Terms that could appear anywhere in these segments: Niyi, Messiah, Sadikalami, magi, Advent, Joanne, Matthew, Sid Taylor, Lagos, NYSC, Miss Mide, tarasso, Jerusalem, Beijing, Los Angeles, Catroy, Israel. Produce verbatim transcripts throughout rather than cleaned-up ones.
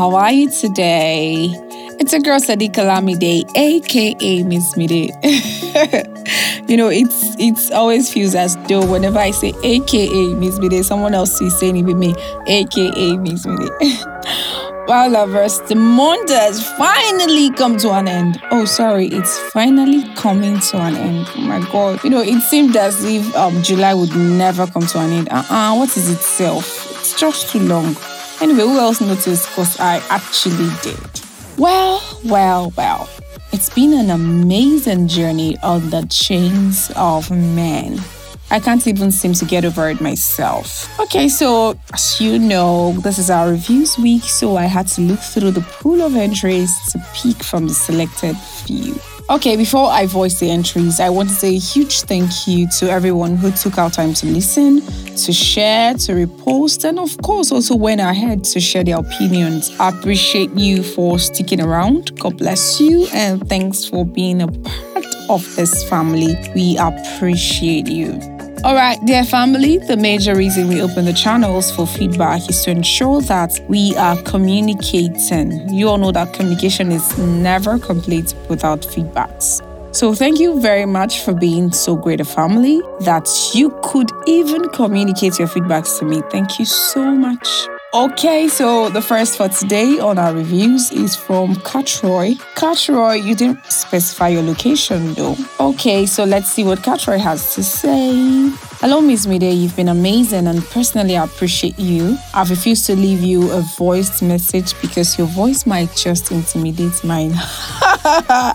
Hawaii today. It's a girl, Sadikalami Day, aka Miss Mide. You know, it's it's always feels as though whenever I say aka Miss Mide, someone else is saying it with me, aka Miss Mide. Wow, lovers, the month has finally come to an end. Oh, sorry, it's finally coming to an end. Oh my God. You know, it seemed as if um, July would never come to an end. Uh-uh, what is itself? It's just too long. Anyway, who else noticed? Because I actually did. Well, well, well. It's been an amazing journey on the chains of men. I can't even seem to get over it myself. Okay, so as you know, this is our reviews week, so I had to look through the pool of entries to pick from the selected few. Okay, before I voice the entries, I want to say a huge thank you to everyone who took our time to listen, to share, to repost, and of course also went ahead to share their opinions. I appreciate you for sticking around. God bless you, and thanks for being a part of this family. We appreciate you. Alright, dear family, the major reason we open the channels for feedback is to ensure that we are communicating. You all know that communication is never complete without feedbacks. So thank you very much for being so great a family that you could even communicate your feedbacks to me. Thank you so much. Okay, so the first for today on our reviews is from Catroy. Catroy, you didn't specify your location though. Okay, so let's see what Catroy has to say. Hello, Miss Mide, you've been amazing and personally I appreciate you. I've refused to leave you a voiced message because your voice might just intimidate mine.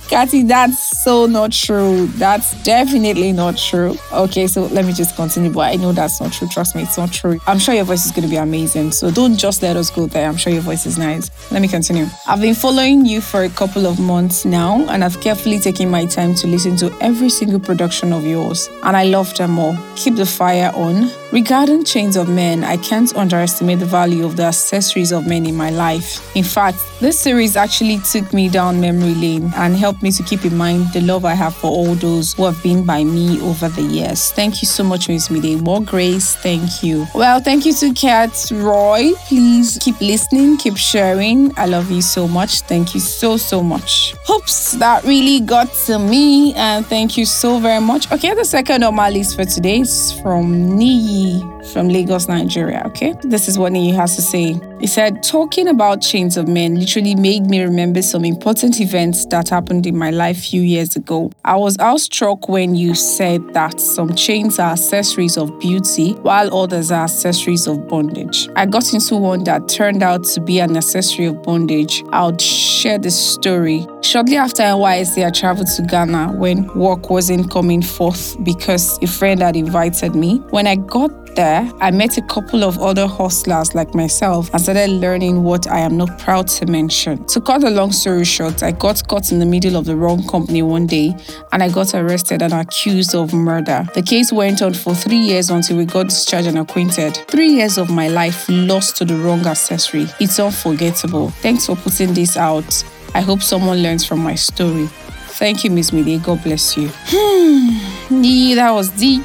Cathy, that's so not true. That's definitely not true. Okay, so let me just continue, but I know that's not true. Trust me, it's not true. I'm sure your voice is going to be amazing, so don't just let us go there. I'm sure your voice is nice. Let me continue. I've been following you for a couple of months now, and I've carefully taken my time to listen to every single production of yours, and I love them all. Keep the fire on. Regarding chains of men, I can't underestimate the value of the accessories of men in my life. In fact, this series actually took me down memory lane and help me to keep in mind the love I have for all those who have been by me over the years. Thank you so much, Miss Mide. More grace. Thank you. Well, thank you to Catroy. Please keep listening, keep sharing. I love you so much. Thank you so, so much. Oops, that really got to me, and thank you so very much. Okay, the second on my list for today is from Niyi from Lagos, Nigeria. Okay, this is what Niyi has to say. He said, talking about chains of men literally made me remember some important events that happened in my life a few years ago. I was outstruck when you said that some chains are accessories of beauty while others are accessories of bondage. I got into one that turned out to be an accessory of bondage. I'll share the story. Shortly after N Y S C, I traveled to Ghana when work wasn't coming forth because a friend had invited me. When I got there, I met a couple of other hustlers like myself and started learning what I am not proud to mention. To cut a long story short, I got caught in the middle of the wrong company one day and I got arrested and accused of murder. The case went on for three years until we got discharged and acquainted. Three years of my life lost to the wrong accessory. It's unforgettable. Thanks for putting this out. I hope someone learns from my story. Thank you, Miss Mide. God bless you. Hmm, yeah, that was deep.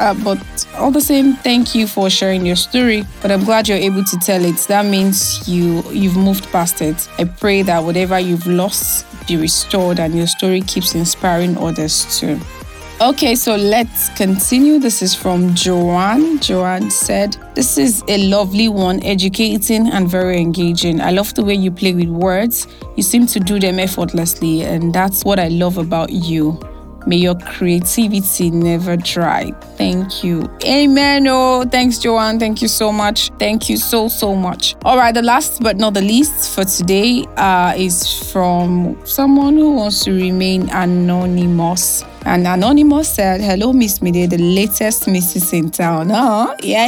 Uh, but all the same, thank you for sharing your story. But I'm glad you're able to tell it. That means you, you've moved past it. I pray that whatever you've lost be restored and your story keeps inspiring others too. Okay, so let's continue. This is from Joanne. Joanne said, this is a lovely one, educating and very engaging. I love the way you play with words. You seem to do them effortlessly, and that's what I love about you. May your creativity never dry. Thank you. Amen. Oh, thanks, Joanne. Thank you so much. Thank you so, so much. All right, the last but not the least for today uh, is from someone who wants to remain anonymous. And Anonymous said, hello, Miss Mide, the latest missus in town. Oh, yeah,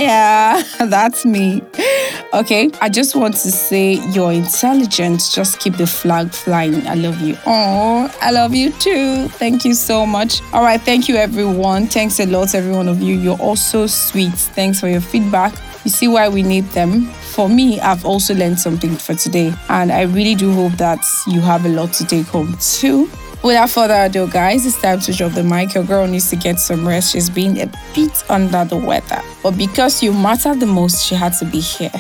yeah, that's me. Okay, I just want to say you're intelligent. Just keep the flag flying. I love you. Oh, I love you too. Thank you so much. All right, thank you, everyone. Thanks a lot, every one of you. You're all so sweet. Thanks for your feedback. You see why we need them. For me, I've also learned something for today. And I really do hope that you have a lot to take home too. Without further ado, guys, it's time to drop the mic. Your girl needs to get some rest. She's been a bit under the weather. But because you matter the most, she had to be here.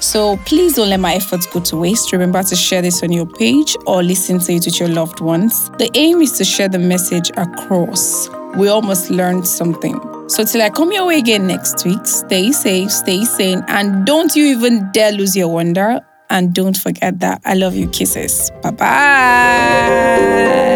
So please don't let my efforts go to waste. Remember to share this on your page or listen to it with your loved ones. The aim is to share the message across. We all must learn something. So till I come your way again next week, stay safe, stay sane, and don't you even dare lose your wonder. And don't forget that I love you. Kisses. Bye-bye.